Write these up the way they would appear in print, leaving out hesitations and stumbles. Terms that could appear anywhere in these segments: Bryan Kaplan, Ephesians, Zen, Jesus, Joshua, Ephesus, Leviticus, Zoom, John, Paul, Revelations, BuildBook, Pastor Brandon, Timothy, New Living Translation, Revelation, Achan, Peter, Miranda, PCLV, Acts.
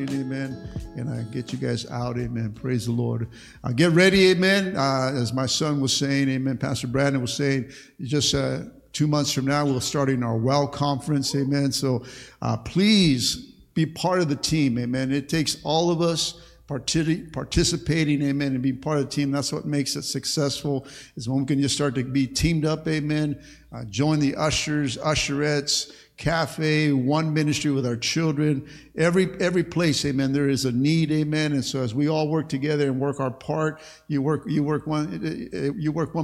Amen. And I get you guys out. Amen. Praise the Lord. Get ready. Amen. As my son was saying, amen. Pastor Brandon was saying, just 2 months from now, we're starting our WOW conference. Amen. So please be part of the team. Amen. It takes all of us participating, amen, and being part of the team. That's what makes it successful, is when we can just start to be teamed up, amen, join the ushers, usherettes, cafe, one ministry with our children, every place, amen, there is a need, amen, and so as we all work together and work our part, you work one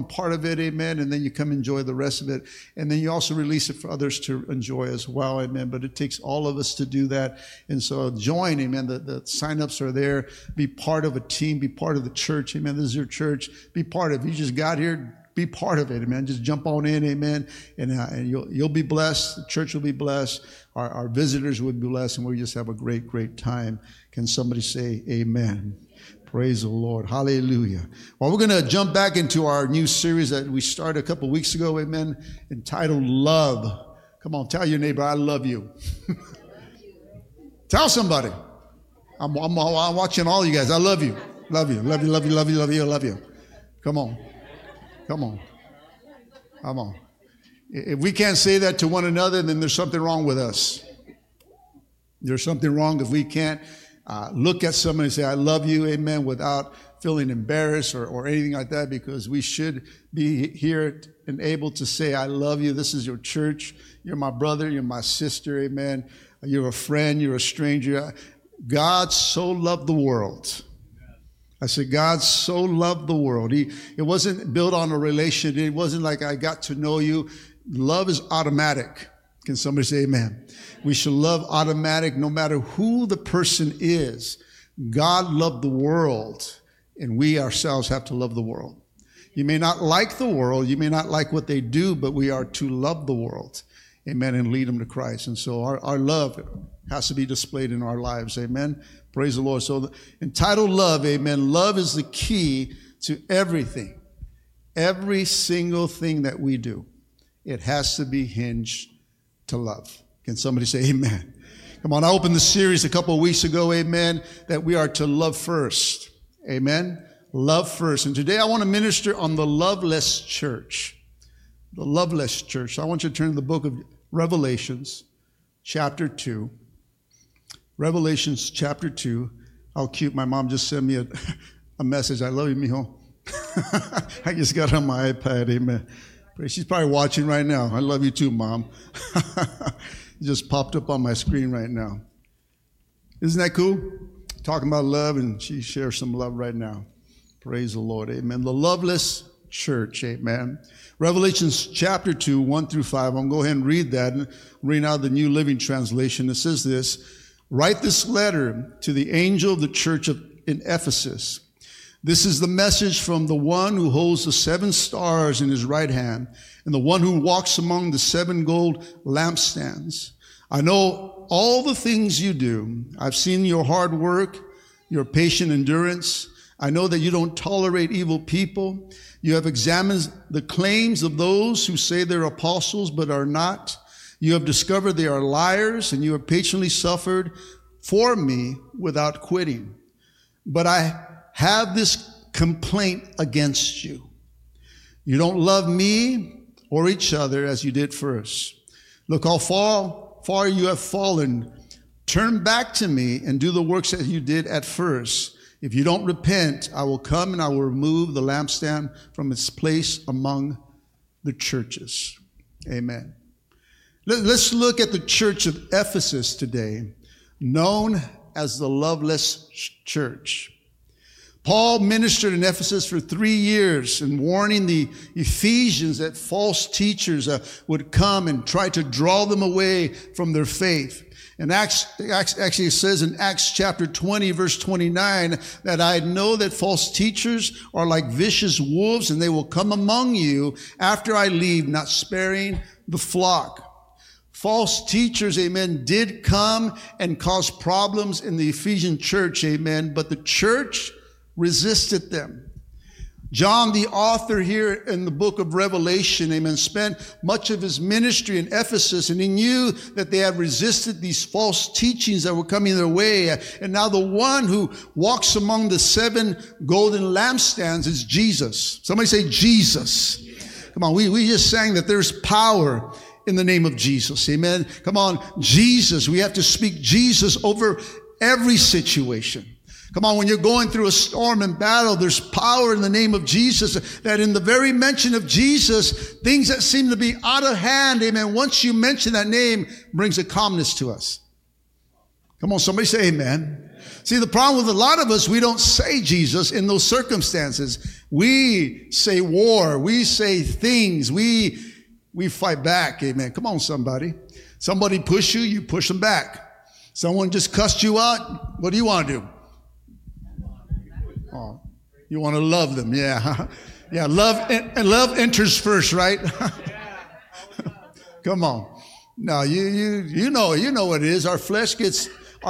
part of it, amen, and then you come enjoy the rest of it, and then you also release it for others to enjoy as well, amen, but it takes all of us to do that, and so join, amen, the sign-ups are there, be part of a team, be part of the church, amen, this is your church, be part of it, you just got here, be part of it, amen. Just jump on in, amen, and you'll be blessed. The church will be blessed. Our visitors will be blessed, and we'll just have a great time. Can somebody say amen? Praise the Lord. Hallelujah. Well, we're going to jump back into our new series that we started a couple weeks ago, amen, entitled Love. Come on, tell your neighbor, I love you. Tell somebody. I'm watching all you guys. I love you. Love you. Love you, love you, love you, love you, love you. Come on. Come on. Come on. If we can't say that to one another, then there's something wrong with us. There's something wrong if we can't look at somebody and say, I love you, amen, without feeling embarrassed or anything like that, because we should be here and able to say, I love you. This is your church. You're my brother. You're my sister, amen. You're a friend. You're a stranger. God so loved the world. I said, God so loved the world. It wasn't built on a relationship. It wasn't like I got to know you. Love is automatic. Can somebody say amen? We should love automatic no matter who the person is. God loved the world, and we ourselves have to love the world. You may not like the world. You may not like what they do, but we are to love the world. Amen, and lead them to Christ. And so our love has to be displayed in our lives. Amen. Praise the Lord. So the entitled Love, amen. Love is the key to everything. Every single thing that we do, it has to be hinged to love. Can somebody say amen? Come on, I opened the series a couple of weeks ago, amen, that we are to love first. Amen. Love first. And today I want to minister on the loveless church. The loveless church. So I want you to turn to the book of Revelations, chapter 2. Revelations chapter 2. How cute. My mom just sent me a message. I love you, mijo. I just got on my iPad. Amen. She's probably watching right now. I love you too, Mom. It just popped up on my screen right now. Isn't that cool? Talking about love, and she shares some love right now. Praise the Lord. Amen. The loveless church. Amen. Revelations chapter 2, 1 through 5. I'm going to go ahead and read that. I'm reading out the New Living Translation. It says this. Write this letter to the angel of the church in Ephesus. This is the message from the one who holds the seven stars in his right hand and the one who walks among the seven gold lampstands. I know all the things you do. I've seen your hard work, your patient endurance. I know that you don't tolerate evil people. You have examined the claims of those who say they're apostles but are not. You have discovered they are liars, and you have patiently suffered for me without quitting. But I have this complaint against you. You don't love me or each other as you did first. Look how far you have fallen. Turn back to me and do the works that you did at first. If you don't repent, I will come and I will remove the lampstand from its place among the churches. Amen. Let's look at the church of Ephesus today, known as the loveless church. Paul ministered in Ephesus for 3 years and warning the Ephesians that false teachers would come and try to draw them away from their faith. And Acts actually says in Acts chapter 20, verse 29, that I know that false teachers are like vicious wolves, and they will come among you after I leave, not sparing the flock. False teachers, amen, did come and cause problems in the Ephesian church, amen, but the church resisted them. John, the author here in the book of Revelation, amen, spent much of his ministry in Ephesus, and he knew that they had resisted these false teachings that were coming their way. And now the one who walks among the seven golden lampstands is Jesus. Somebody say Jesus. Come on, we just sang that there's power in the name of Jesus. Amen. Come on, Jesus. We have to speak Jesus over every situation. Come on, when you're going through a storm and battle, there's power in the name of Jesus, that in the very mention of Jesus, things that seem to be out of hand, amen, once you mention that name, brings a calmness to us. Come on, somebody say amen. Amen. See, the problem with a lot of us, we don't say Jesus in those circumstances. We say war. We say things. We fight back, amen. Come on, somebody. Somebody push you, you push them back. Someone just cussed you out. What do you want to do? Oh, you want to love them, yeah. Yeah, love enters first, right? Come on. No, you know what it is. Our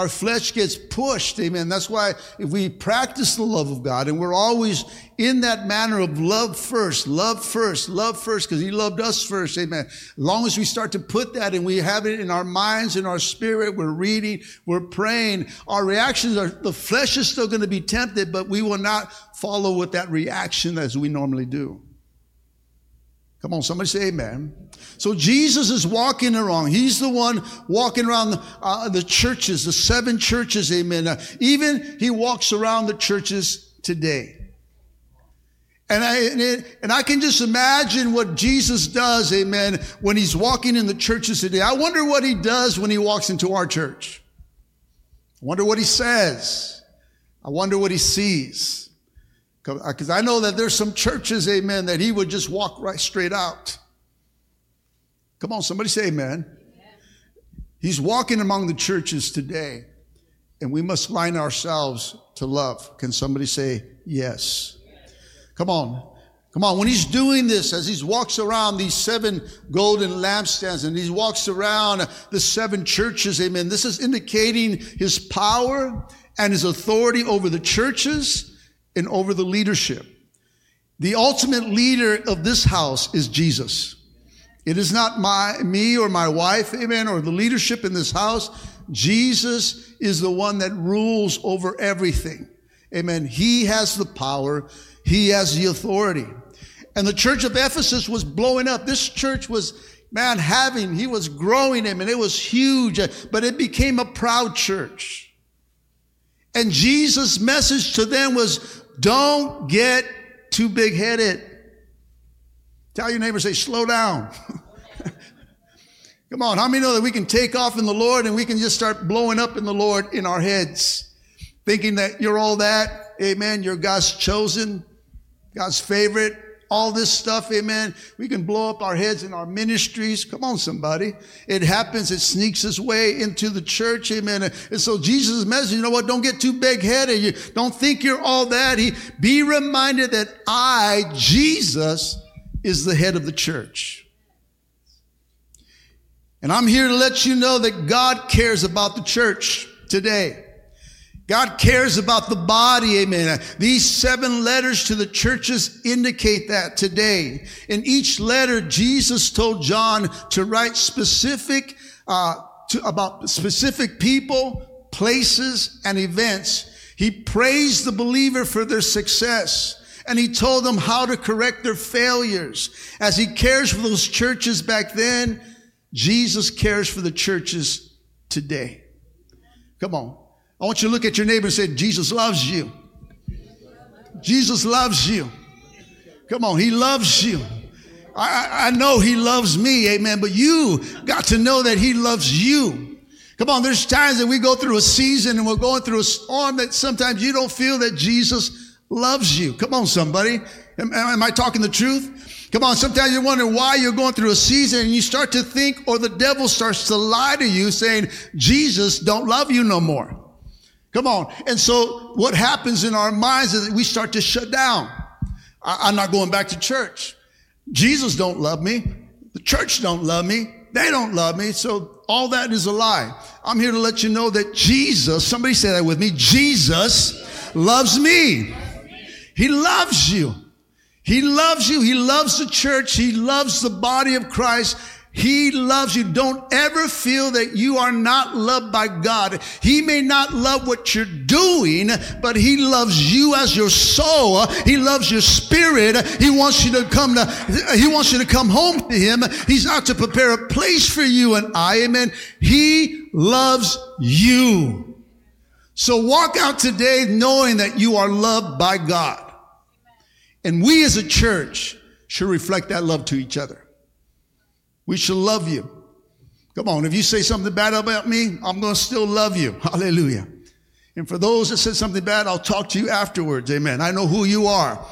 flesh gets pushed, amen. That's why if we practice the love of God, and we're always in that manner of love first, because he loved us first, amen. As long as we start to put that and we have it in our minds, in our spirit, we're reading, we're praying, our reactions are, the flesh is still going to be tempted, but we will not follow with that reaction as we normally do. Come on, somebody say amen. So Jesus is walking around. He's the one walking around the churches, the seven churches, amen. Even he walks around the churches today. And I can just imagine what Jesus does, amen, when he's walking in the churches today. I wonder what he does when he walks into our church. I wonder what he says. I wonder what he sees. Because I know that there's some churches, amen, that he would just walk right straight out. Come on, somebody say amen. Amen. He's walking among the churches today, and we must line ourselves to love. Can somebody say yes? Yes. Come on. Come on, when he's doing this, as he walks around these seven golden lampstands, and he walks around the seven churches, amen, this is indicating his power and his authority over the churches and over the leadership. The ultimate leader of this house is Jesus. It is not me or my wife, amen, or the leadership in this house. Jesus is the one that rules over everything. Amen. He has the power. He has the authority. And the church of Ephesus was blowing up. This church was, man, he was growing, amen. It was huge, but it became a proud church. And Jesus' message to them was, don't get too big-headed. Tell your neighbor, say, slow down. Come on, how many know that we can take off in the Lord and we can just start blowing up in the Lord in our heads, thinking that you're all that, amen, you're God's chosen, God's favorite, all this stuff, amen. We can blow up our heads in our ministries. Come on, somebody. It happens. It sneaks its way into the church, amen. And so Jesus' message, you know what? Don't get too big-headed. You don't think you're all that. Be reminded that I, Jesus, is the head of the church. And I'm here to let you know that God cares about the church today. God cares about the body, amen. These seven letters to the churches indicate that today. In each letter, Jesus told John to write about specific people, places, and events. He praised the believer for their success, and he told them how to correct their failures. As he cares for those churches back then, Jesus cares for the churches today. Come on. I want you to look at your neighbor and say, Jesus loves you. Jesus loves you. Come on, he loves you. I know he loves me, amen, but you got to know that he loves you. Come on, there's times that we go through a season and we're going through a storm that sometimes you don't feel that Jesus loves you. Come on, somebody. Am I talking the truth? Come on, sometimes you wonder why you're going through a season, and you start to think, or the devil starts to lie to you saying, Jesus don't love you no more. Come on. And so what happens in our minds is that we start to shut down. I'm not going back to church. Jesus don't love me. The church don't love me. They don't love me. So all that is a lie. I'm here to let you know that Jesus, somebody say that with me, Jesus loves me. He loves you. He loves you. He loves the church. He loves the body of Christ. He loves you. Don't ever feel that you are not loved by God. He may not love what you're doing, but he loves you as your soul. He loves your spirit. He wants you to come home to him. He's out to prepare a place for you and I. Amen. He loves you. So walk out today knowing that you are loved by God. And we as a church should reflect that love to each other. We should love you. Come on, if you say something bad about me, I'm going to still love you. Hallelujah. And for those that said something bad, I'll talk to you afterwards. Amen. I know who you are.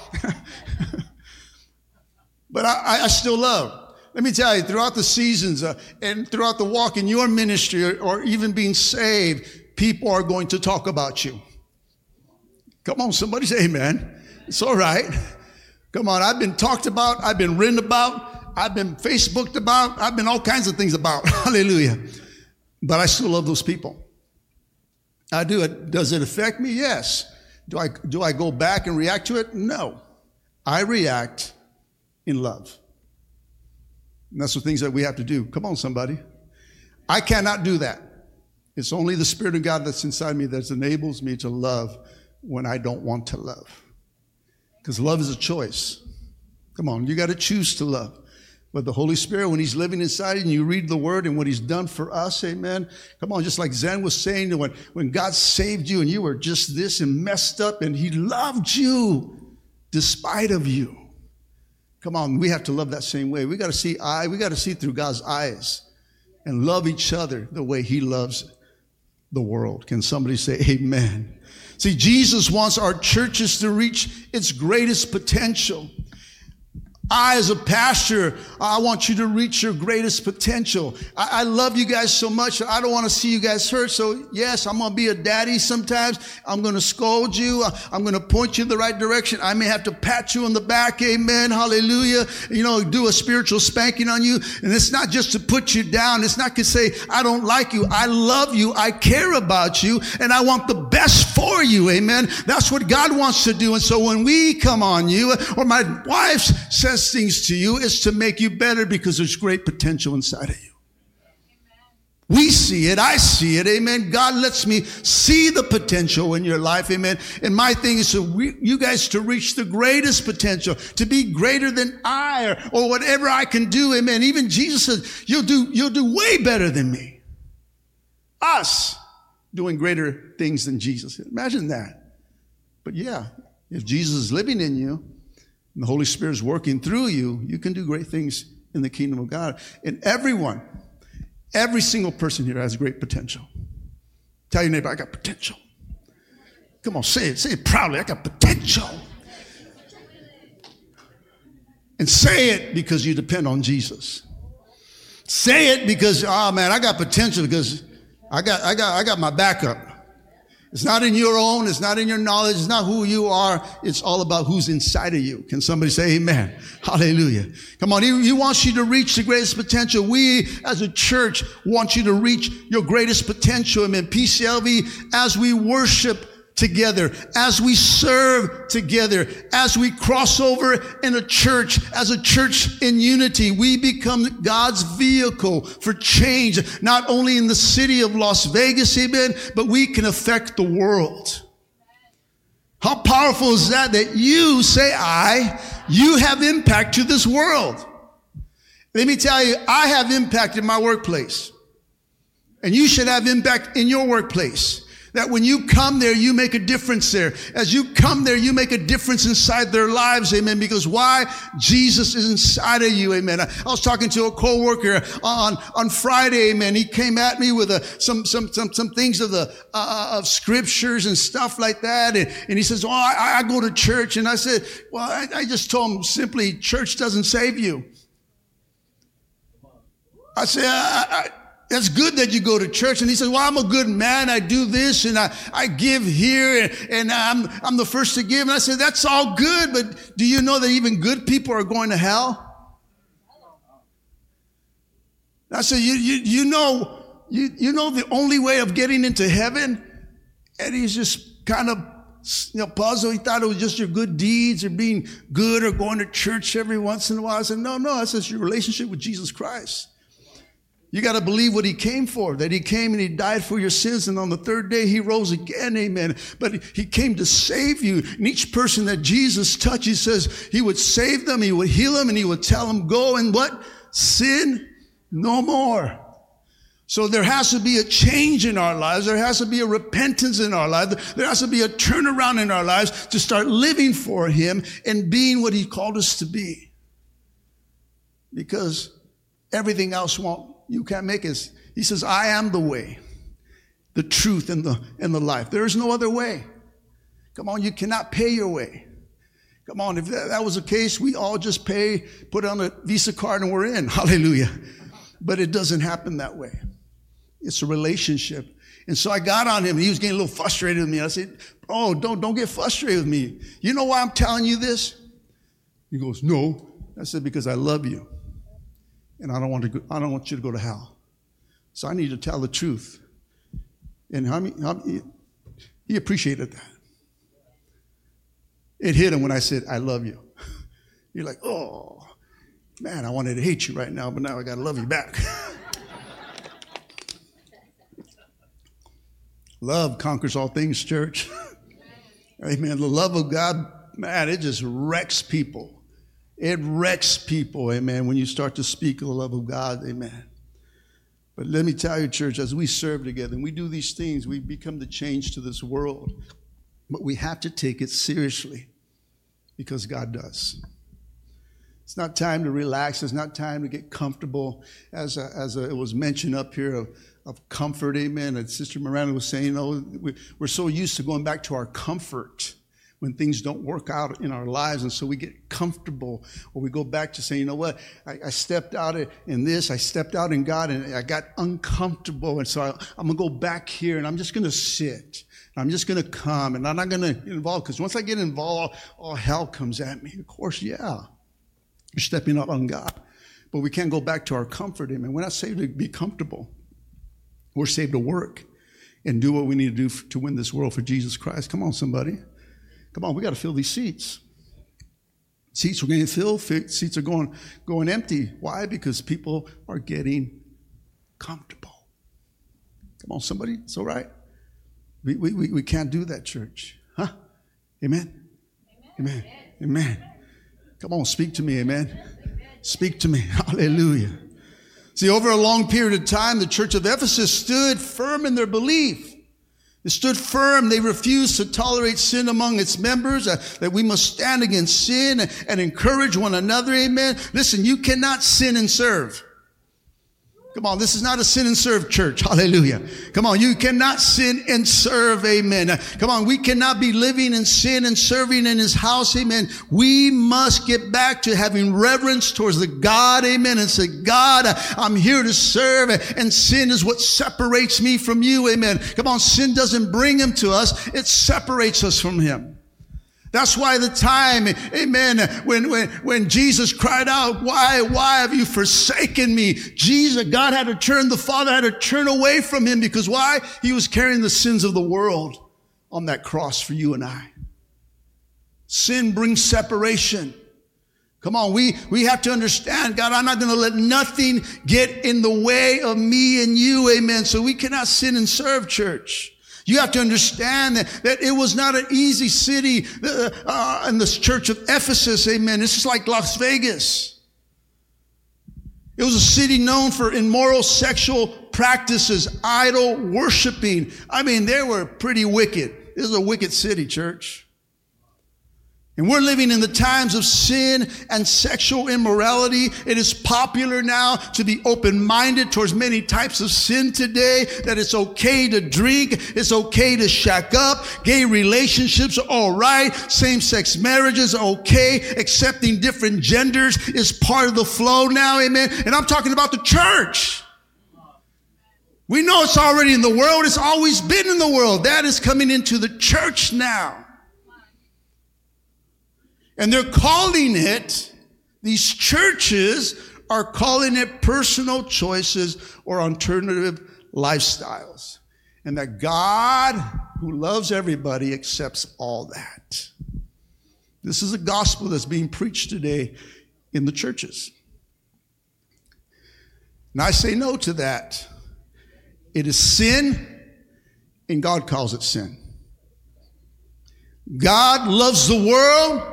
But I still love. Let me tell you, throughout the seasons and throughout the walk in your ministry or even being saved, people are going to talk about you. Come on, somebody say amen. It's all right. Come on, I've been talked about. I've been written about. I've been Facebooked about. I've been all kinds of things about. Hallelujah. But I still love those people. I do. Does it affect me? Yes. Do I go back and react to it? No. I react in love. And that's the things that we have to do. Come on, somebody. I cannot do that. It's only the Spirit of God that's inside me that enables me to love when I don't want to love. Because love is a choice. Come on. You got to choose to love. But the Holy Spirit, when he's living inside you and you read the word and what he's done for us, amen. Come on, just like Zen was saying, when God saved you and you were just this and messed up and he loved you despite of you. Come on, we have to love that same way. We got to see through God's eyes and love each other the way he loves the world. Can somebody say amen? See, Jesus wants our churches to reach its greatest potential. I, as a pastor, I want you to reach your greatest potential. I love you guys so much. I don't want to see you guys hurt. So, yes, I'm going to be a daddy sometimes. I'm going to scold you. I'm going to point you in the right direction. I may have to pat you on the back. Amen. Hallelujah. You know, do a spiritual spanking on you. And it's not just to put you down. It's not to say, I don't like you. I love you. I care about you. And I want the best for you. Amen. That's what God wants to do. And so when we come on you, or my wife says things to you, is to make you better, because there's great potential inside of you. We see it. I see it. Amen. God lets me see the potential in your life. Amen. And my thing is you guys to reach the greatest potential, to be greater than I or whatever I can do. Amen. Even Jesus says, you'll do way better than me. Us doing greater things than Jesus. Imagine that. But yeah, if Jesus is living in you, and the Holy Spirit is working through you, you can do great things in the kingdom of God. And every single person here has great potential. Tell your neighbor, I got potential. Come on, say it proudly. I got potential. And say it because you depend on Jesus. Say it because, oh man, I got potential because I got my backup. It's not in your own. It's not in your knowledge. It's not who you are. It's all about who's inside of you. Can somebody say amen? Hallelujah. Come on. He wants you to reach the greatest potential. We as a church want you to reach your greatest potential. Amen. PCLV, as we worship together, as we serve together, as we cross over in a church, as a church in unity, we become God's vehicle for change, not only in the city of Las Vegas, amen, but we can affect the world. How powerful is that you say, you have impact to this world. Let me tell you, I have impact in my workplace, and you should have impact in your workplace. That when you come there, you make a difference there. As you come there, you make a difference inside their lives, amen, because why? Jesus is inside of you, amen. I was talking to a coworker on Friday, amen. He came at me with some things of scriptures and stuff like that, and he says, oh, I go to church, and I said, well, I just told him simply, church doesn't save you. I said, that's good that you go to church. And he says, well, I'm a good man. I do this and I give here and I'm the first to give. And I said, that's all good. But do you know that even good people are going to hell? And I said, you know the only way of getting into heaven? And he's just kind of, puzzled. He thought it was just your good deeds or being good or going to church every once in a while. I said, no. I said, your relationship with Jesus Christ. You got to believe what he came for, that he came and he died for your sins. And on the third day, he rose again. Amen. But he came to save you. And each person that Jesus touched, he says he would save them. He would heal them and he would tell them, go and what? Sin no more. So there has to be a change in our lives. There has to be a repentance in our lives. There has to be a turnaround in our lives to start living for him and being what he called us to be. Because everything else won't. You can't make it. He says, I am the way, the truth, and the life. There is no other way. Come on, you cannot pay your way. Come on, if that was the case, we all just pay, put on a Visa card, and we're in. Hallelujah. But it doesn't happen that way. It's a relationship. And so I got on him, and he was getting a little frustrated with me. I said, oh, don't get frustrated with me. You know why I'm telling you this? He goes, no. I said, because I love you. And I don't want you to go to hell. So I need to tell the truth. And he appreciated that. It hit him when I said, I love you. You're like, oh, man, I wanted to hate you right now, but now I got to love you back. Love conquers all things, church. Amen. The love of God, man, it just wrecks people. It wrecks people, amen, when you start to speak of the love of God, amen. But let me tell you, church, as we serve together and we do these things, we become the change to this world. But we have to take it seriously because God does. It's not time to relax. It's not time to get comfortable. As it was mentioned up here of comfort, amen. And Sister Miranda was saying, we're so used to going back to our comfort when things don't work out in our lives, and so we get comfortable, or we go back to saying, you know what, I stepped out in this, I stepped out in God, and I got uncomfortable, and so I'm going to go back here, and I'm just going to sit, and I'm just going to come, and I'm not going to get involved, because once I get involved, all hell comes at me. Of course, yeah, you're stepping out on God, but we can't go back to our comfort, amen. We're not saved to be comfortable. We're saved to work and do what we need to do to win this world for Jesus Christ. Come on, somebody. Come on, we got to fill these seats. Seats are getting filled. Seats are going empty. Why? Because people are getting comfortable. Come on, somebody. It's all right. We can't do that, church. Huh? Amen? Amen. Amen. Come on, speak to me. Amen. Speak to me. Hallelujah. See, over a long period of time, the church of Ephesus stood firm in their belief. It stood firm. They refused to tolerate sin among its members, that we must stand against sin and encourage one another. Amen. Listen, you cannot sin and serve. Come on, this is not a sin and serve church. Hallelujah. Come on, you cannot sin and serve. Amen. Come on, we cannot be living in sin and serving in his house. Amen. We must get back to having reverence towards the God. Amen. And say, God, I'm here to serve, and sin is what separates me from you. Amen. Come on, sin doesn't bring him to us. It separates us from him. That's why the time, amen, when Jesus cried out, why have you forsaken me? The Father had to turn away from him, because why? He was carrying the sins of the world on that cross for you and I. Sin brings separation. Come on, we have to understand, God, I'm not going to let nothing get in the way of me and you, amen. So we cannot sin and serve, church. You have to understand that it was not an easy city in this church of Ephesus, amen. It's just like Las Vegas. It was a city known for immoral sexual practices idol worshiping. I mean, they were pretty wicked. This is a wicked city, church. And we're living in the times of sin and sexual immorality. It is popular now to be open-minded towards many types of sin today, that it's okay to drink, it's okay to shack up, gay relationships are all right, same-sex marriages are okay, accepting different genders is part of the flow now, amen? And I'm talking about the church. We know it's already in the world, it's always been in the world. That is coming into the church now. And they're calling it, these churches are calling it personal choices or alternative lifestyles. And that God, who loves everybody, accepts all that. This is a gospel that's being preached today in the churches. And I say no to that. It is sin, and God calls it sin. God loves the world.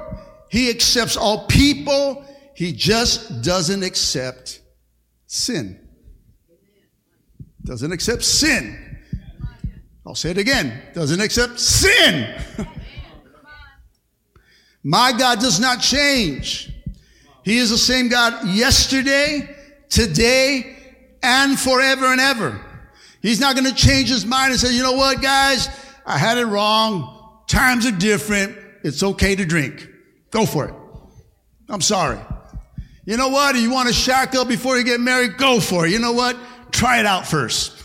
He accepts all people. He just doesn't accept sin. Doesn't accept sin. I'll say it again. Doesn't accept sin. My God does not change. He is the same God yesterday, today, and forever and ever. He's not going to change his mind and say, you know what, guys? I had it wrong. Times are different. It's okay to drink. Go for it. I'm sorry. You know what? You want to shack up before you get married? Go for it. You know what? Try it out first.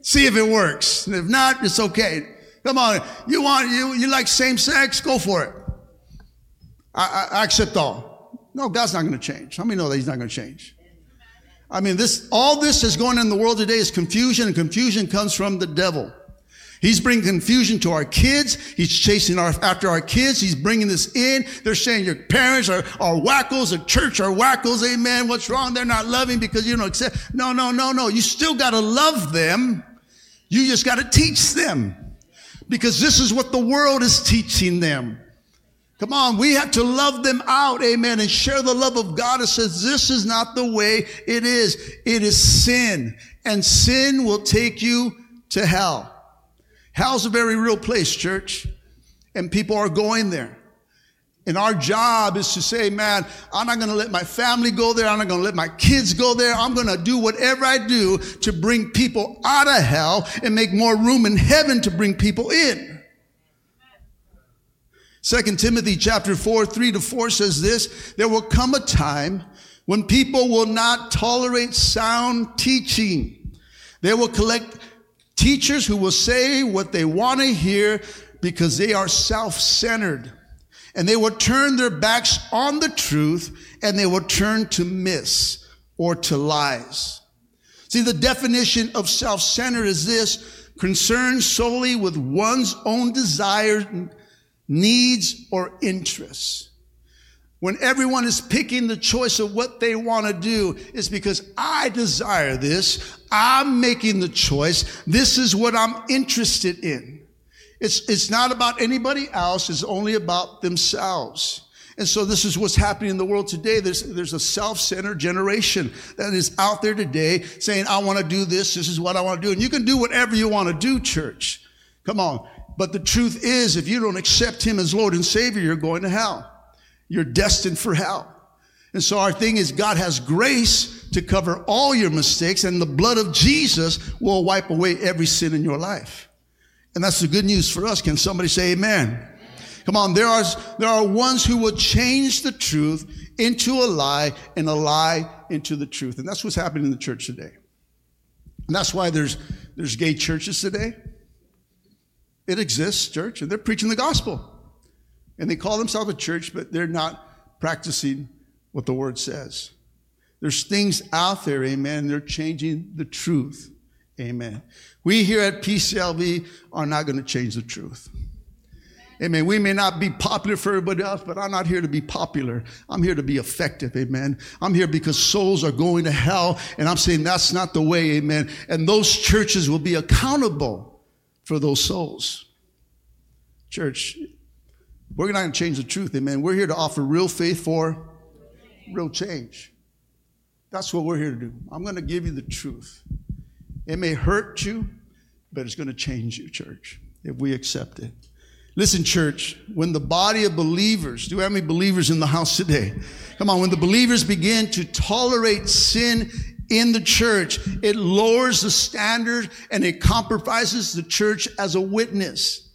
See if it works. And if not, it's okay. Come on. You like same sex? Go for it. I accept all. No, God's not going to change. How many know that he's not going to change? I mean, all this is going on in the world today is confusion, and confusion comes from the devil. He's bringing confusion to our kids. He's chasing after our kids. He's bringing this in. They're saying your parents are wackos, the church are wackos. Amen. What's wrong? They're not loving because you don't accept. No. You still got to love them. You just got to teach them, because this is what the world is teaching them. Come on. We have to love them out. Amen. And share the love of God. It says this is not the way it is. It is sin, and sin will take you to hell. Hell's a very real place, church, and people are going there. And our job is to say, man, I'm not going to let my family go there. I'm not going to let my kids go there. I'm going to do whatever I do to bring people out of hell and make more room in heaven to bring people in. 2 Timothy chapter 4, 3-4 says this: there will come a time when people will not tolerate sound teaching. They will collect teachers who will say what they want to hear because they are self-centered. And they will turn their backs on the truth, and they will turn to myths or to lies. See, the definition of self-centered is this: concerned solely with one's own desires, needs, or interests. When everyone is picking the choice of what they want to do, it's because I desire this. I'm making the choice. This is what I'm interested in. It's not about anybody else. It's only about themselves. And so this is what's happening in the world today. There's a self-centered generation that is out there today saying, I want to do this. This is what I want to do. And you can do whatever you want to do, church. Come on. But the truth is, if you don't accept him as Lord and Savior, you're going to hell. You're destined for hell. And so our thing is, God has grace to cover all your mistakes, and the blood of Jesus will wipe away every sin in your life. And that's the good news for us. Can somebody say amen? Amen. Come on, there are ones who will change the truth into a lie and a lie into the truth. And that's what's happening in the church today. And that's why there's gay churches today. It exists, church, and they're preaching the gospel. And they call themselves a church, but they're not practicing what the word says. There's things out there, amen. They're changing the truth, amen. We here at PCLV are not going to change the truth. Amen. We may not be popular for everybody else, but I'm not here to be popular. I'm here to be effective, amen. I'm here because souls are going to hell, and I'm saying that's not the way, amen. And those churches will be accountable for those souls. Church, we're not going to change the truth, amen. We're here to offer real faith for real change. That's what we're here to do. I'm going to give you the truth. It may hurt you, but it's going to change you, church, if we accept it. Listen, church, when the body of believers, do we have any believers in the house today? Come on, when the believers begin to tolerate sin in the church, it lowers the standard and it compromises the church as a witness.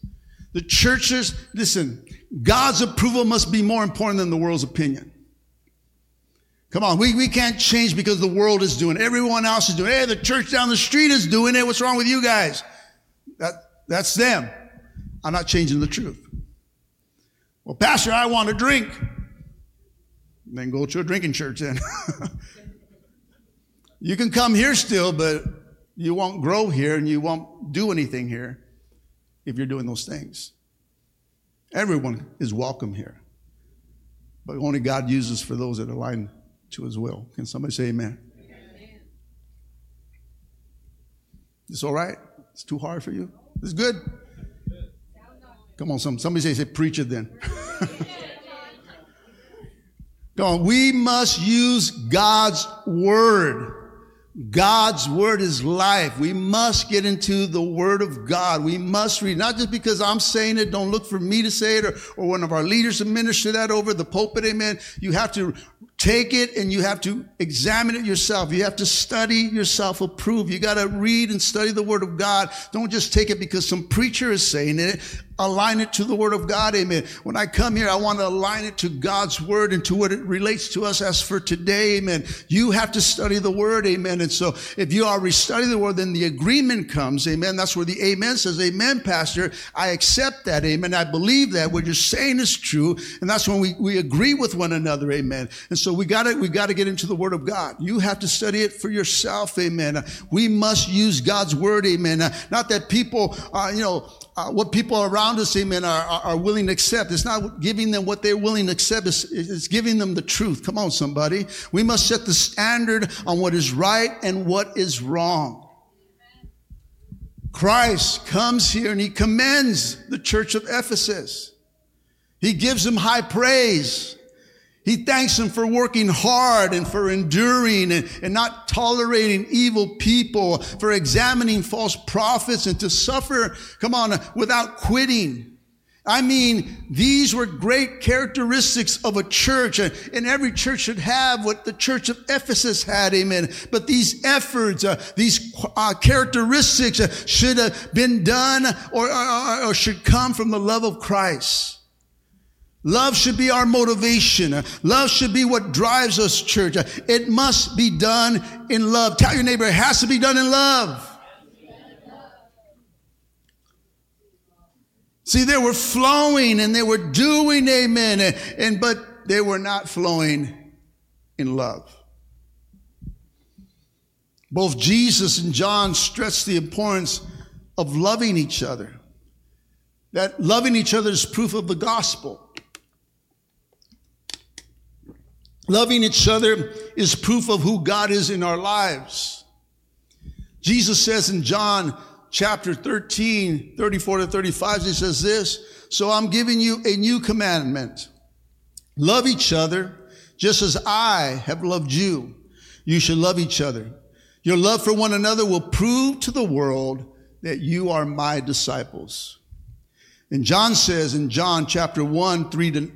The churches, listen, God's approval must be more important than the world's opinion. Come on, we can't change because the world is doing it. Everyone else is doing it. Hey, the church down the street is doing it. What's wrong with you guys? That's them. I'm not changing the truth. Well, Pastor, I want to drink. And then go to a drinking church then. You can come here still, but you won't grow here and you won't do anything here if you're doing those things. Everyone is welcome here. But only God uses for those that align to his will. Can somebody say amen? Amen. It's all right? It's too hard for you? It's good? Come on, somebody say, preach it then. Come on, we must use God's word. God's word is life. We must get into the word of God. We must read, not just because I'm saying it, don't look for me to say it, or one of our leaders to minister that over the pulpit, amen. You have to take it and you have to examine it yourself. You have to study yourself, approve. You got to read and study the word of God. Don't just take it because some preacher is saying it. Align it to the word of God. Amen. When I come here, I want to align it to God's word and to what it relates to us as for today. Amen. You have to study the word. Amen. And so if you already study the word, then the agreement comes. Amen. That's where the amen says, amen, Pastor. I accept that. Amen. I believe that what you're saying is true. And that's when we agree with one another. Amen. And so we got to get into the word of God. You have to study it for yourself. Amen. We must use God's word. Amen. Not that people, what people around us, amen, are willing to accept. It's not giving them what they're willing to accept. It's giving them the truth. Come on, somebody. We must set the standard on what is right and what is wrong. Christ comes here and he commends the church of Ephesus. He gives them high praise. He thanks them for working hard and for enduring and not tolerating evil people, for examining false prophets and to suffer, come on, without quitting. I mean, these were great characteristics of a church, and every church should have what the church of Ephesus had, amen. But these efforts, these characteristics should have been done or should come from the love of Christ. Love should be our motivation. Love should be what drives us, church. It must be done in love. Tell your neighbor, it has to be done in love. See, they were flowing and they were doing, amen, but they were not flowing in love. Both Jesus and John stressed the importance of loving each other. That loving each other is proof of the gospel. Loving each other is proof of who God is in our lives. Jesus says in John chapter 13, 34 to 35, he says this, so I'm giving you a new commandment. Love each other just as I have loved you. You should love each other. Your love for one another will prove to the world that you are my disciples. And John says in John chapter 1, 3 to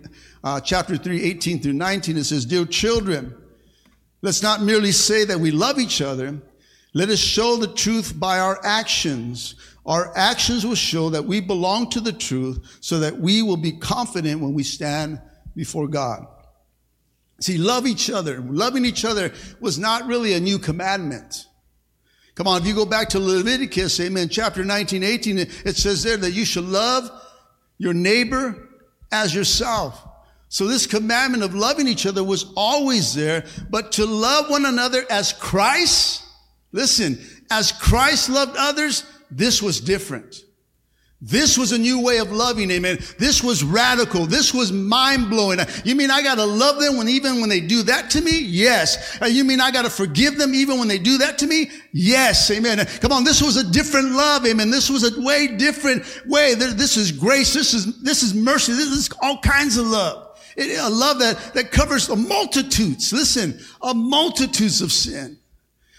chapter 3, 18 through 19, it says, dear children, let's not merely say that we love each other. Let us show the truth by our actions. Our actions will show that we belong to the truth so that we will be confident when we stand before God. See, love each other. Loving each other was not really a new commandment. Come on, if you go back to Leviticus, amen, chapter 19, 18, it says there that you should love your neighbor as yourself. So this commandment of loving each other was always there, but to love one another as Christ, listen, as Christ loved others, this was different. This was a new way of loving, amen. This was radical. This was mind-blowing. You mean I got to love them even when they do that to me? Yes. You mean I got to forgive them even when they do that to me? Yes, amen. Come on, this was a different love, amen. This was a way different way. This is grace. This is mercy. This is all kinds of love. I love that. That covers the multitudes. Listen, a multitudes of sin.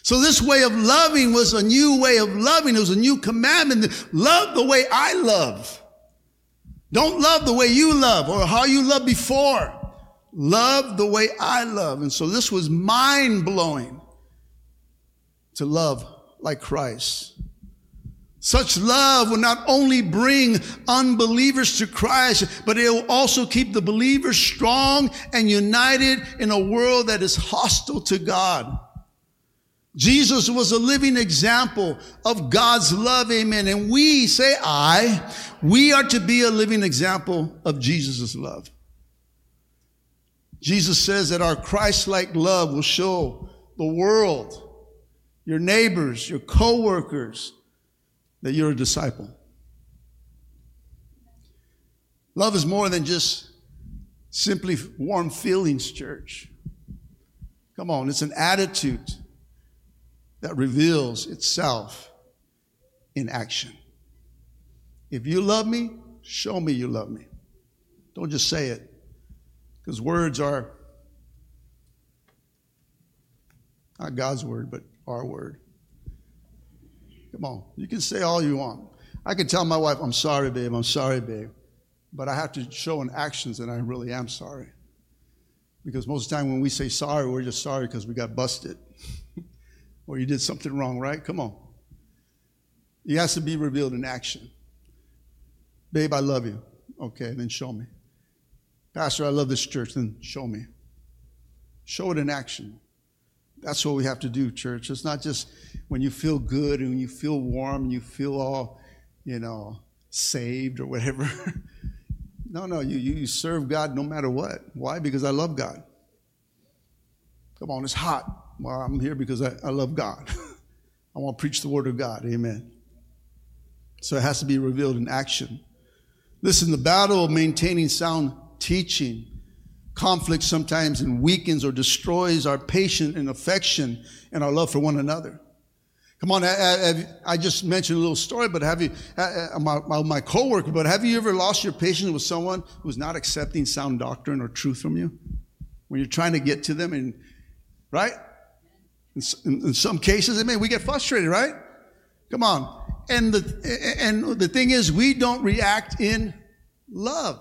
So this way of loving was a new way of loving. It was a new commandment. Love the way I love. Don't love the way you love or how you loved before. Love the way I love. And so this was mind-blowing to love like Christ. Such love will not only bring unbelievers to Christ, but it will also keep the believers strong and united in a world that is hostile to God. Jesus was a living example of God's love, amen. And we, we are to be a living example of Jesus' love. Jesus says that our Christ-like love will show the world, your neighbors, your co-workers, that you're a disciple. Love is more than just simply warm feelings, church. Come on, it's an attitude that reveals itself in action. If you love me, show me you love me. Don't just say it, because words are not God's word, but our word. Come on, you can say all you want. I can tell my wife, I'm sorry, babe. But I have to show in actions that I really am sorry. Because most of the time when we say sorry, we're just sorry because we got busted. Or you did something wrong, right? Come on. It has to be revealed in action. Babe, I love you. Okay, then show me. Pastor, I love this church. Then show me. Show it in action. That's what we have to do, church. It's not just when you feel good and when you feel warm and you feel all, saved or whatever. No, you serve God no matter what. Why? Because I love God. Come on, it's hot. Well, I'm here because I love God. I want to preach the word of God. Amen. So it has to be revealed in action. Listen, the battle of maintaining sound teaching. Conflict sometimes weakens or destroys our patience and affection and our love for one another. Come on, I just mentioned a little story, but have you, my coworker, but have you ever lost your patience with someone who's not accepting sound doctrine or truth from you? When you're trying to get to them, and right? In some cases, we get frustrated, right? Come on. And the thing is, we don't react in love.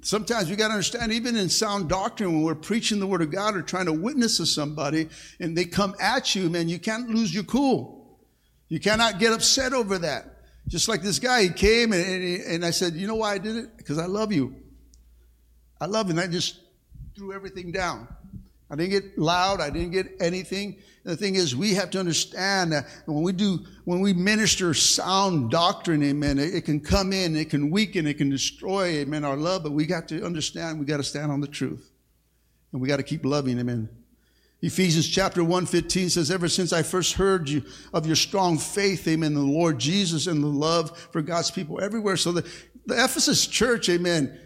Sometimes we got to understand, even in sound doctrine, when we're preaching the word of God or trying to witness to somebody and they come at you, man, you can't lose your cool. You cannot get upset over that. Just like this guy, he came and I said, you know why I did it? Because I love you. I love you. And I just threw everything down. I didn't get loud. I didn't get anything. And the thing is, we have to understand that when we minister sound doctrine, amen, it can come in, it can weaken, it can destroy, amen, our love. But we got to understand, we got to stand on the truth. And we got to keep loving, amen. Ephesians chapter 1:15 says, ever since I first heard you of your strong faith, amen, the Lord Jesus and the love for God's people everywhere. So the Ephesus church, amen,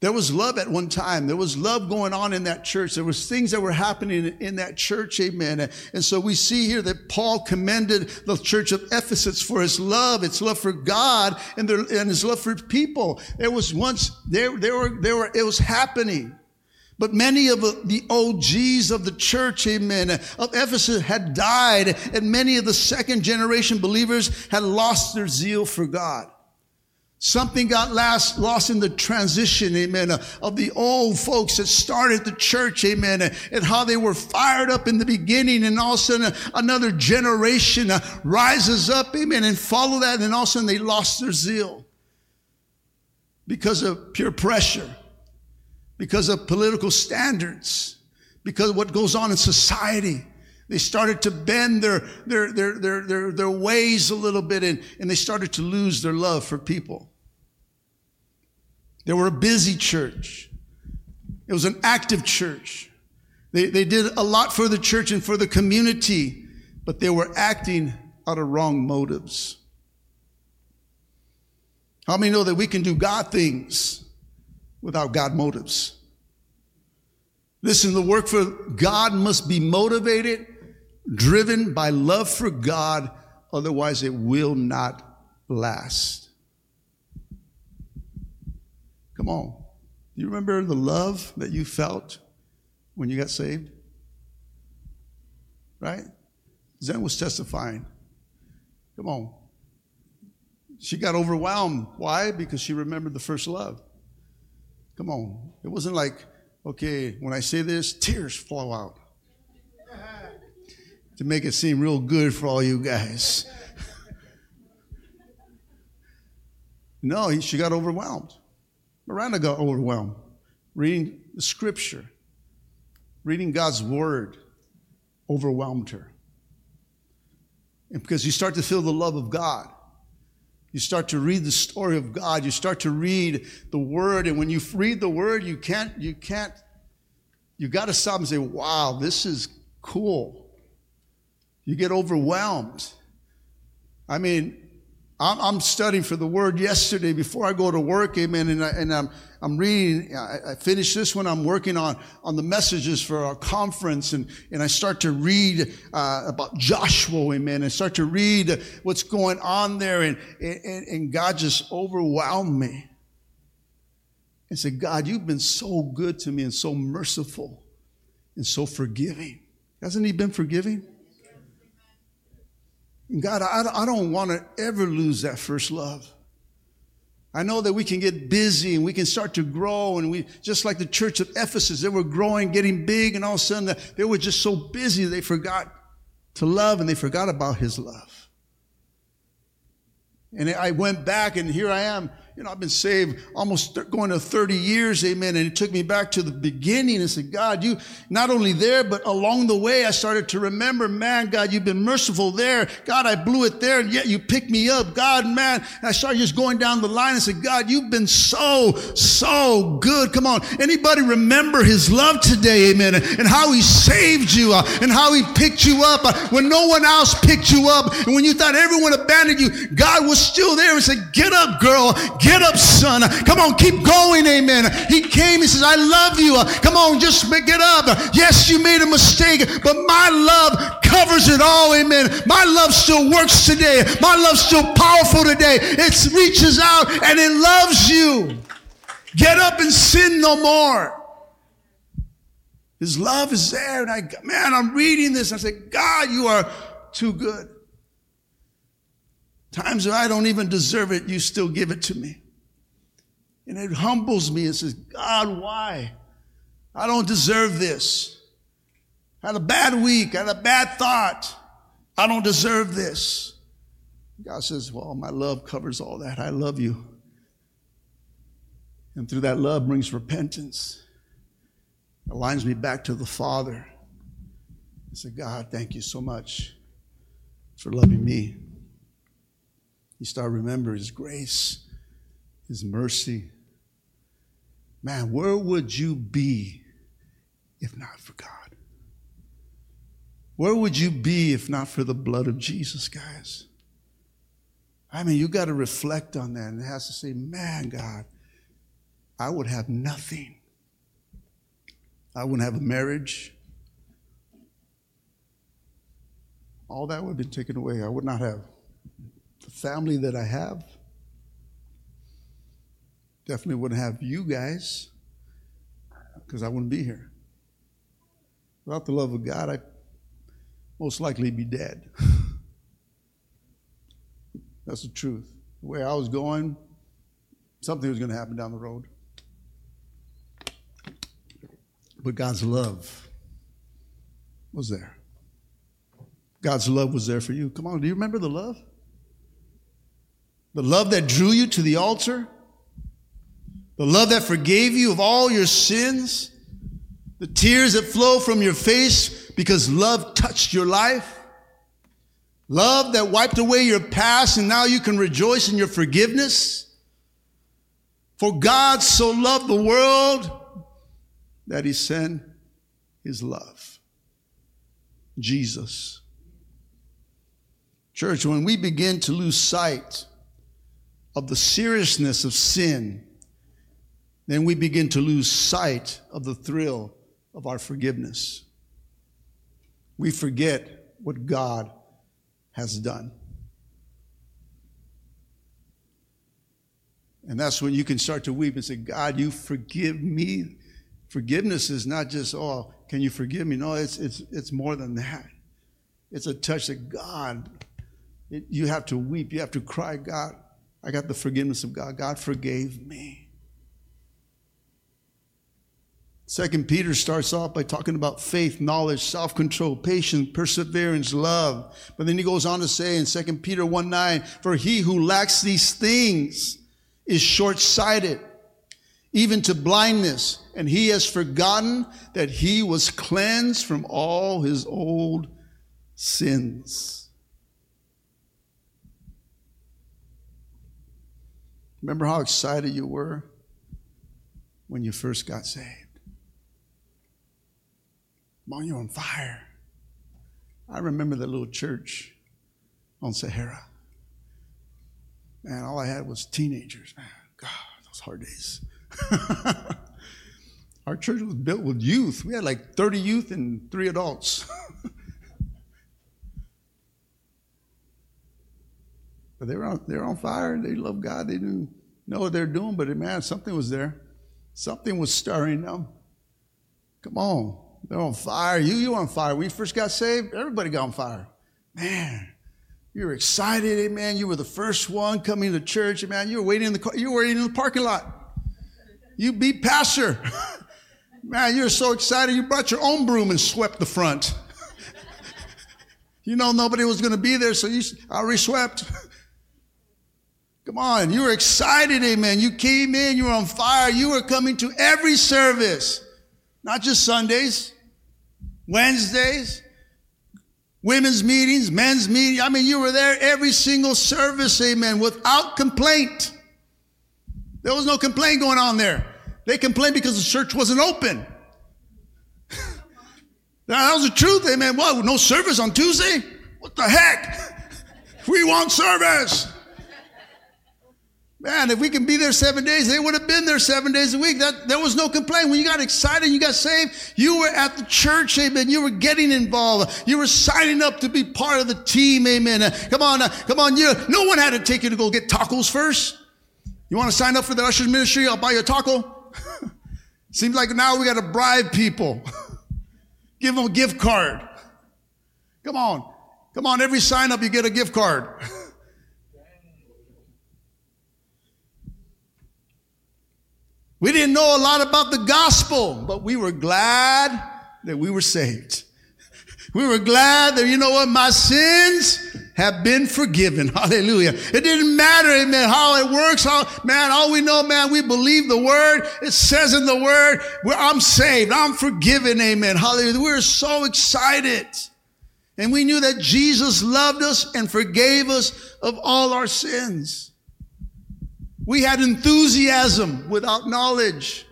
there was love at one time. There was love going on in that church. There was things that were happening in that church, amen. And so we see here that Paul commended the church of Ephesus for his love, its love for God, and his love for people. There was once, there were, it was happening. But many of the OGs of the church, amen, of Ephesus had died, and many of the second generation believers had lost their zeal for God. Something got lost in the transition, amen, of the old folks that started the church, amen, and how they were fired up in the beginning, and all of a sudden another generation rises up, amen, and follow that, and all of a sudden they lost their zeal because of peer pressure, because of political standards, because of what goes on in society. They started to bend their ways a little bit, and they started to lose their love for people. They were a busy church. It was an active church. They did a lot for the church and for the community, but they were acting out of wrong motives. How many know that we can do God things without God motives? Listen, the work for God must be motivated, driven by love for God, otherwise it will not last. Come on. Do you remember the love that you felt when you got saved? Right? Zen was testifying. Come on. She got overwhelmed. Why? Because she remembered the first love. Come on. It wasn't like, okay, when I say this, tears flow out. To make it seem real good for all you guys. No, she got overwhelmed. Miranda got overwhelmed. Reading the scripture, reading God's word overwhelmed her. And because you start to feel the love of God. You start to read the story of God. You start to read the word. And when you read the word, you got to stop and say, wow, this is cool. You get overwhelmed. I mean, I'm studying for the word yesterday before I go to work, amen, and I'm reading. I finish this one. I'm working on the messages for our conference, and I start to read about Joshua, amen, and start to read what's going on there, and God just overwhelmed me. And said, God, you've been so good to me and so merciful and so forgiving. Hasn't he been forgiving? God, I don't want to ever lose that first love. I know that we can get busy and we can start to grow, and we just like the church of Ephesus, they were growing, getting big, and all of a sudden they were just so busy they forgot to love, and they forgot about his love. And I went back, and here I am. You know, I've been saved almost going to 30 years, amen, and it took me back to the beginning and said, God, you, not only there, but along the way, I started to remember, man, God, you've been merciful there. God, I blew it there, and yet you picked me up. God, man, and I started just going down the line and said, God, you've been so, so good. Come on, anybody remember his love today, amen, and how he saved you, and how he picked you up when no one else picked you up, and when you thought everyone abandoned you, God was still there and said, get up, girl, get up, son. Come on, keep going, amen. He came, he says, I love you. Come on, just get up. Yes, you made a mistake, but my love covers it all, amen. My love still works today. My love's still powerful today. It reaches out and it loves you. Get up and sin no more. His love is there. And I'm reading this. I say, God, you are too good. Times that I don't even deserve it, you still give it to me. And it humbles me and says, God, why? I don't deserve this. I had a bad week. I had a bad thought. I don't deserve this. God says, well, my love covers all that. I love you. And through that love brings repentance. It aligns me back to the Father. I said, God, thank you so much for loving me. You start to remember his grace, his mercy. Man, where would you be if not for God? Where would you be if not for the blood of Jesus, guys? I mean, you got to reflect on that, and it has to say, man, God, I would have nothing. I wouldn't have a marriage. All that would have been taken away. I would not have the family that I have. Definitely wouldn't have you guys, because I wouldn't be here. Without the love of God, I'd most likely be dead. That's the truth. The way I was going, something was going to happen down the road. But God's love was there. God's love was there for you. Come on, do you remember the love? The love that drew you to the altar, the love that forgave you of all your sins, the tears that flow from your face because love touched your life, love that wiped away your past and now you can rejoice in your forgiveness. For God so loved the world that he sent his love, Jesus. Church, when we begin to lose sight of the seriousness of sin, then we begin to lose sight of the thrill of our forgiveness. We forget what God has done. And that's when you can start to weep and say, God, you forgive me. Forgiveness is not just, oh, can you forgive me? No, it's more than that. It's a touch that God, you have to weep. You have to cry, God, I got the forgiveness of God. God forgave me. 2 Peter starts off by talking about faith, knowledge, self-control, patience, perseverance, love. But then he goes on to say in 2 Peter 1:9, for he who lacks these things is short-sighted, even to blindness, and he has forgotten that he was cleansed from all his old sins. Remember how excited you were when you first got saved? Mom, you're on fire. I remember that little church on Sahara. Man, all I had was teenagers. Man, God, those hard days. Our church was built with youth. We had like 30 youth and 3 adults. But they were on fire. They loved God. They didn't know what they were doing, but man, something was there. Something was stirring them. Come on. They're on fire. You on fire. When you first got saved, everybody got on fire. Man, you were excited, amen. You were the first one coming to church, man. You were waiting in the car. You were waiting in the parking lot. You beat pastor. Man, you were so excited. You brought your own broom and swept the front. You know nobody was going to be there, so I already swept. Come on. You were excited, amen. You came in. You were on fire. You were coming to every service. Not just Sundays, Wednesdays, women's meetings, men's meetings. I mean, you were there every single service, amen, without complaint. There was no complaint going on there. They complained because the church wasn't open. That was the truth, amen. What, no service on Tuesday? What the heck? We want service. Man, if we can be there 7 days, they would have been there 7 days a week. There was no complaint. When you got excited, you got saved, you were at the church, amen. You were getting involved. You were signing up to be part of the team, amen. Come on. No one had to take you to go get tacos first. You want to sign up for the usher's ministry? I'll buy you a taco. Seems like now we got to bribe people. Give them a gift card. Come on. Every sign up, you get a gift card. We didn't know a lot about the gospel, but we were glad that we were saved. We were glad that, you know what, my sins have been forgiven. Hallelujah. It didn't matter, amen, how it works. All we know, man, we believe the word. It says in the word, I'm saved. I'm forgiven, amen. Hallelujah. We were so excited. And we knew that Jesus loved us and forgave us of all our sins. We had enthusiasm without knowledge.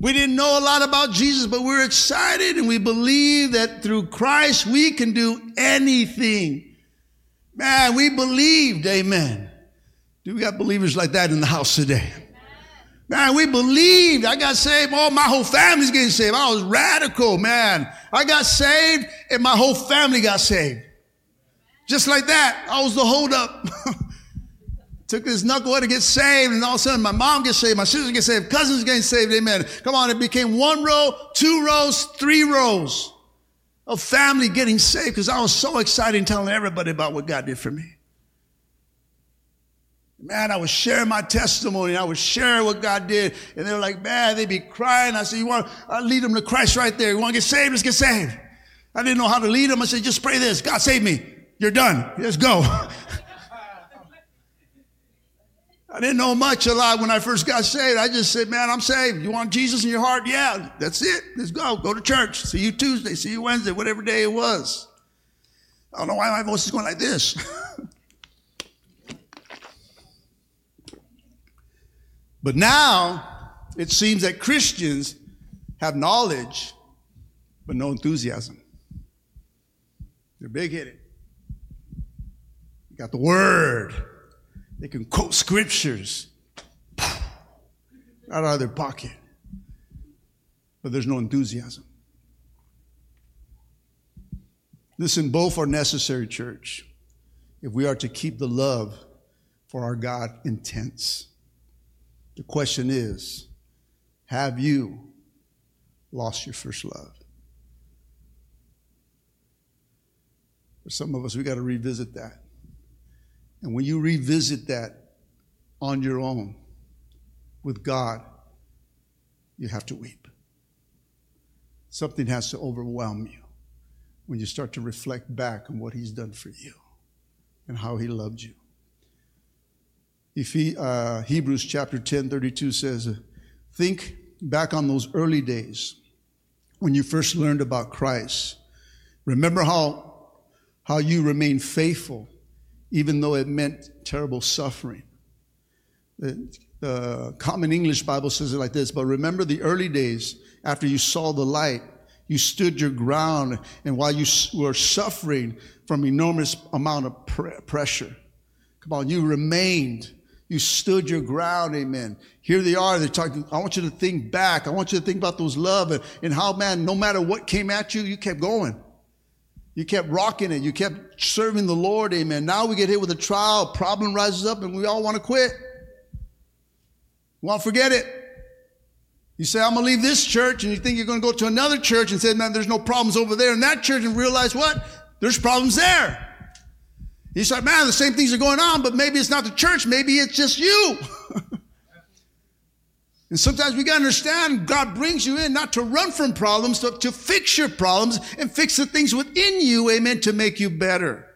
We didn't know a lot about Jesus, but we were excited and we believed that through Christ we can do anything. Man, we believed, amen. Do we got believers like that in the house today? Man, we believed. I got saved. Oh, my whole family's getting saved. I was radical, man. I got saved and my whole family got saved. Just like that. I was the holdup. Took this knucklehead to get saved, and all of a sudden my mom gets saved, my sister gets saved, cousins getting saved, amen. Come on, it became 1 row, 2 rows, 3 rows of family getting saved because I was so excited and telling everybody about what God did for me. Man, I was sharing my testimony. I was sharing what God did, and they were like, man, they'd be crying. I said, I lead them to Christ right there. You want to get saved? Let's get saved. I didn't know how to lead them. I said, just pray this. God, save me. You're done. Let's go. I didn't know a lot when I first got saved. I just said, man, I'm saved. You want Jesus in your heart? Yeah, that's it. Let's go. Go to church. See you Tuesday. See you Wednesday, whatever day it was. I don't know why my voice is going like this. But now it seems that Christians have knowledge, but no enthusiasm. They're big-headed. You got the word. They can quote scriptures right out of their pocket. But there's no enthusiasm. Listen, both are necessary, church, if we are to keep the love for our God intends. The question is, have you lost your first love? For some of us, we got to revisit that. And when you revisit that on your own with God, you have to weep. Something has to overwhelm you when you start to reflect back on what he's done for you and how he loved you. Hebrews chapter 10:32 says, think back on those early days when you first learned about Christ. Remember how you remained faithful, even though it meant terrible suffering. The Common English Bible says it like this, but remember the early days after you saw the light, you stood your ground, and while you were suffering from enormous amount of pressure. Come on, you remained. You stood your ground, amen. Here they are, they're talking, I want you to think back. I want you to think about those love and how, man, no matter what came at you, you kept going. You kept rocking it. You kept serving the Lord, amen. Now we get hit with a trial, problem rises up, and we all want to quit. We want to forget it. You say, I'm going to leave this church, and you think you're going to go to another church and say, man, there's no problems over there in that church, and realize what? There's problems there. You say, man, the same things are going on, but maybe it's not the church. Maybe it's just you. And sometimes we got to understand God brings you in not to run from problems, but to fix your problems and fix the things within you, amen, to make you better.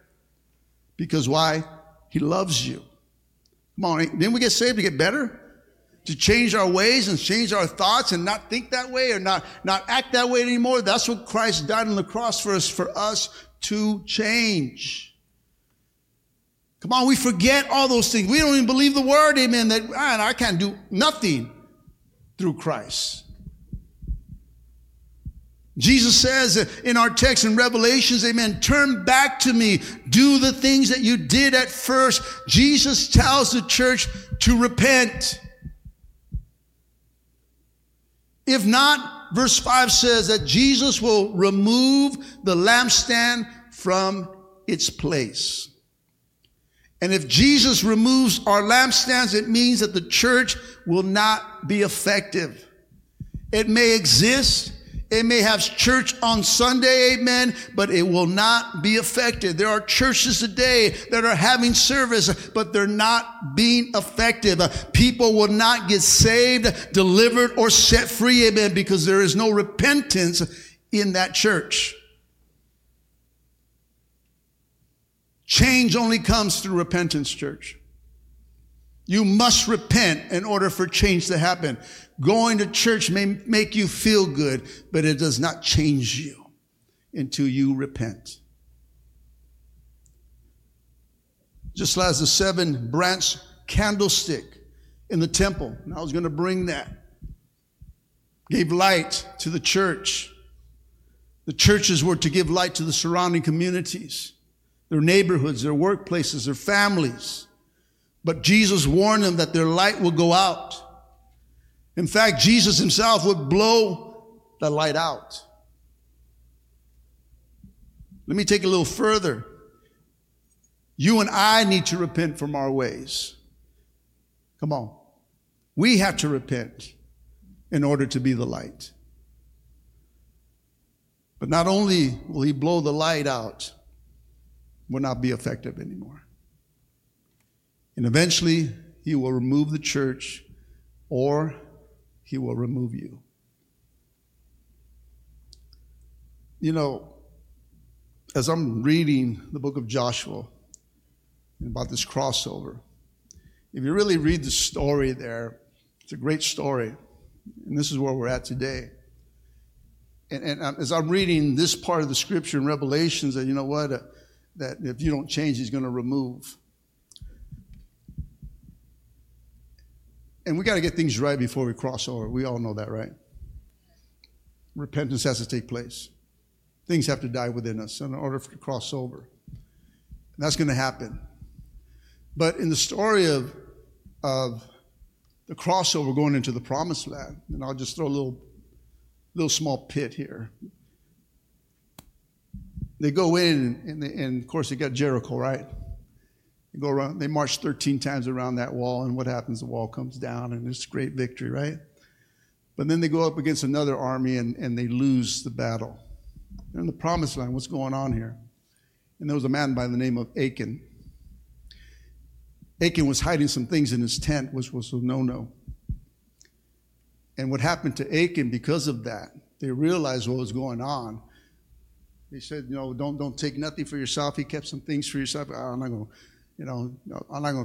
Because why? He loves you. Come on, didn't we get saved to get better? To change our ways and change our thoughts and not think that way or not act that way anymore. That's what Christ died on the cross for us to change. Come on, we forget all those things. We don't even believe the word, amen, that man, I can't do nothing through Christ. Jesus says in our text in Revelations, amen, turn back to me. Do the things that you did at first. Jesus tells the church to repent. If not, verse 5 says that Jesus will remove the lampstand from its place. And if Jesus removes our lampstands, it means that the church will not be effective. It may exist. It may have church on Sunday, amen, but it will not be effective. There are churches today that are having service, but they're not being effective. People will not get saved, delivered, or set free, amen, because there is no repentance in that church. Change only comes through repentance, church. You must repent in order for change to happen. Going to church may make you feel good, but it does not change you until you repent. Just as the 7 branch candlestick in the temple, and I was going to bring that, gave light to the church. The churches were to give light to the surrounding communities, their neighborhoods, their workplaces, their families. But Jesus warned them that their light will go out. In fact, Jesus himself would blow the light out. Let me take a little further. You and I need to repent from our ways. Come on. We have to repent in order to be the light. But not only will he blow the light out, will not be effective anymore. And eventually, he will remove the church or he will remove you. You know, as I'm reading the book of Joshua about this crossover, if you really read the story there, it's a great story. And this is where we're at today. And as I'm reading this part of the scripture in Revelations, that you know what, that if you don't change, he's going to remove. And we got to get things right before we cross over. We all know that, right? Repentance has to take place. Things have to die within us in order to cross over. And that's going to happen. But in the story of the crossover going into the promised land, and I'll just throw a little small pit here. They go in, and of course, they got Jericho, right? go around. They march 13 times around that wall, and what happens? The wall comes down, and it's a great victory, right? But then they go up against another army, and they lose the battle. They're in the promised land. What's going on here? And there was a man by the name of Achan. Achan was hiding some things in his tent, which was a no-no. And what happened to Achan because of that, they realized what was going on. They said, you know, don't take nothing for yourself. He kept some things for yourself. I'm not going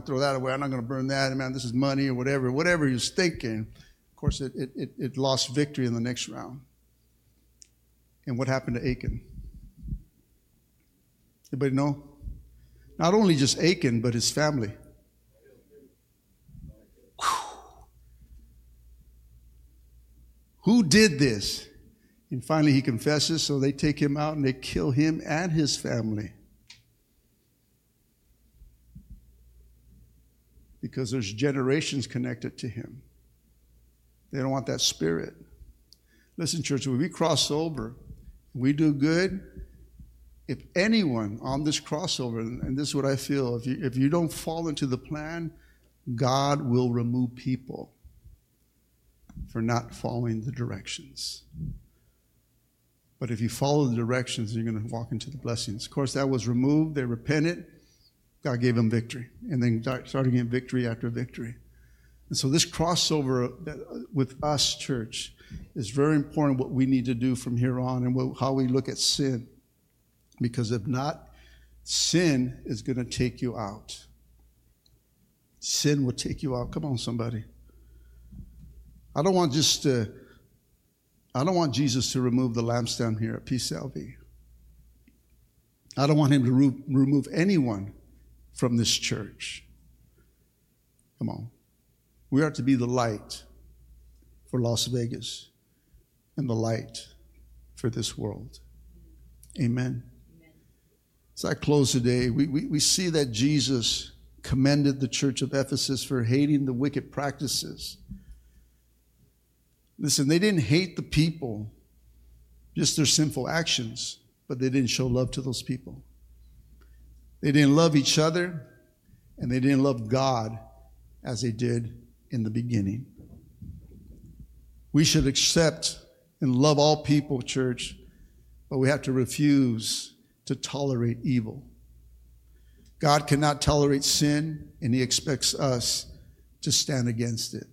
to throw that away. I'm not going to burn that. Man, this is money or whatever. Whatever he was thinking. Of course, it lost victory in the next round. And what happened to Achan? Anybody know? Not only just Achan, but his family. Whew. Who did this? And finally he confesses, so they take him out and they kill him and his family. Because there's generations connected to him. They don't want that spirit. Listen, church, when we cross over, we do good. If anyone on this crossover, and this is what I feel, if you don't fall into the plan, God will remove people for not following the directions. But if you follow the directions, you're going to walk into the blessings. Of course, that was removed. They repented. God gave them victory. And then started getting victory after victory. And so this crossover with us, church, is very important, what we need to do from here on and how we look at sin. Because if not, sin is going to take you out. Sin will take you out. Come on, somebody. I don't want Jesus to remove the lampstand here at PCLV. I don't want him to remove anyone from this church. Come on. We are to be the light for Las Vegas and the light for this world. Amen. As I close today, we see that Jesus commended the church of Ephesus for hating the wicked practices. Listen, they didn't hate the people, just their sinful actions, but they didn't show love to those people. They didn't love each other, and they didn't love God as they did in the beginning. We should accept and love all people, church, but we have to refuse to tolerate evil. God cannot tolerate sin, and he expects us to stand against it.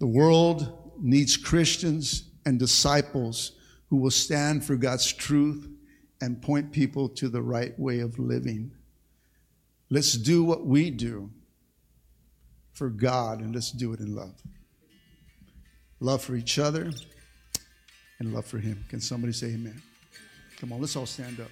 The world needs Christians and disciples who will stand for God's truth and point people to the right way of living. Let's do what we do for God, and let's do it in love. Love for each other and love for him. Can somebody say amen? Come on, let's all stand up.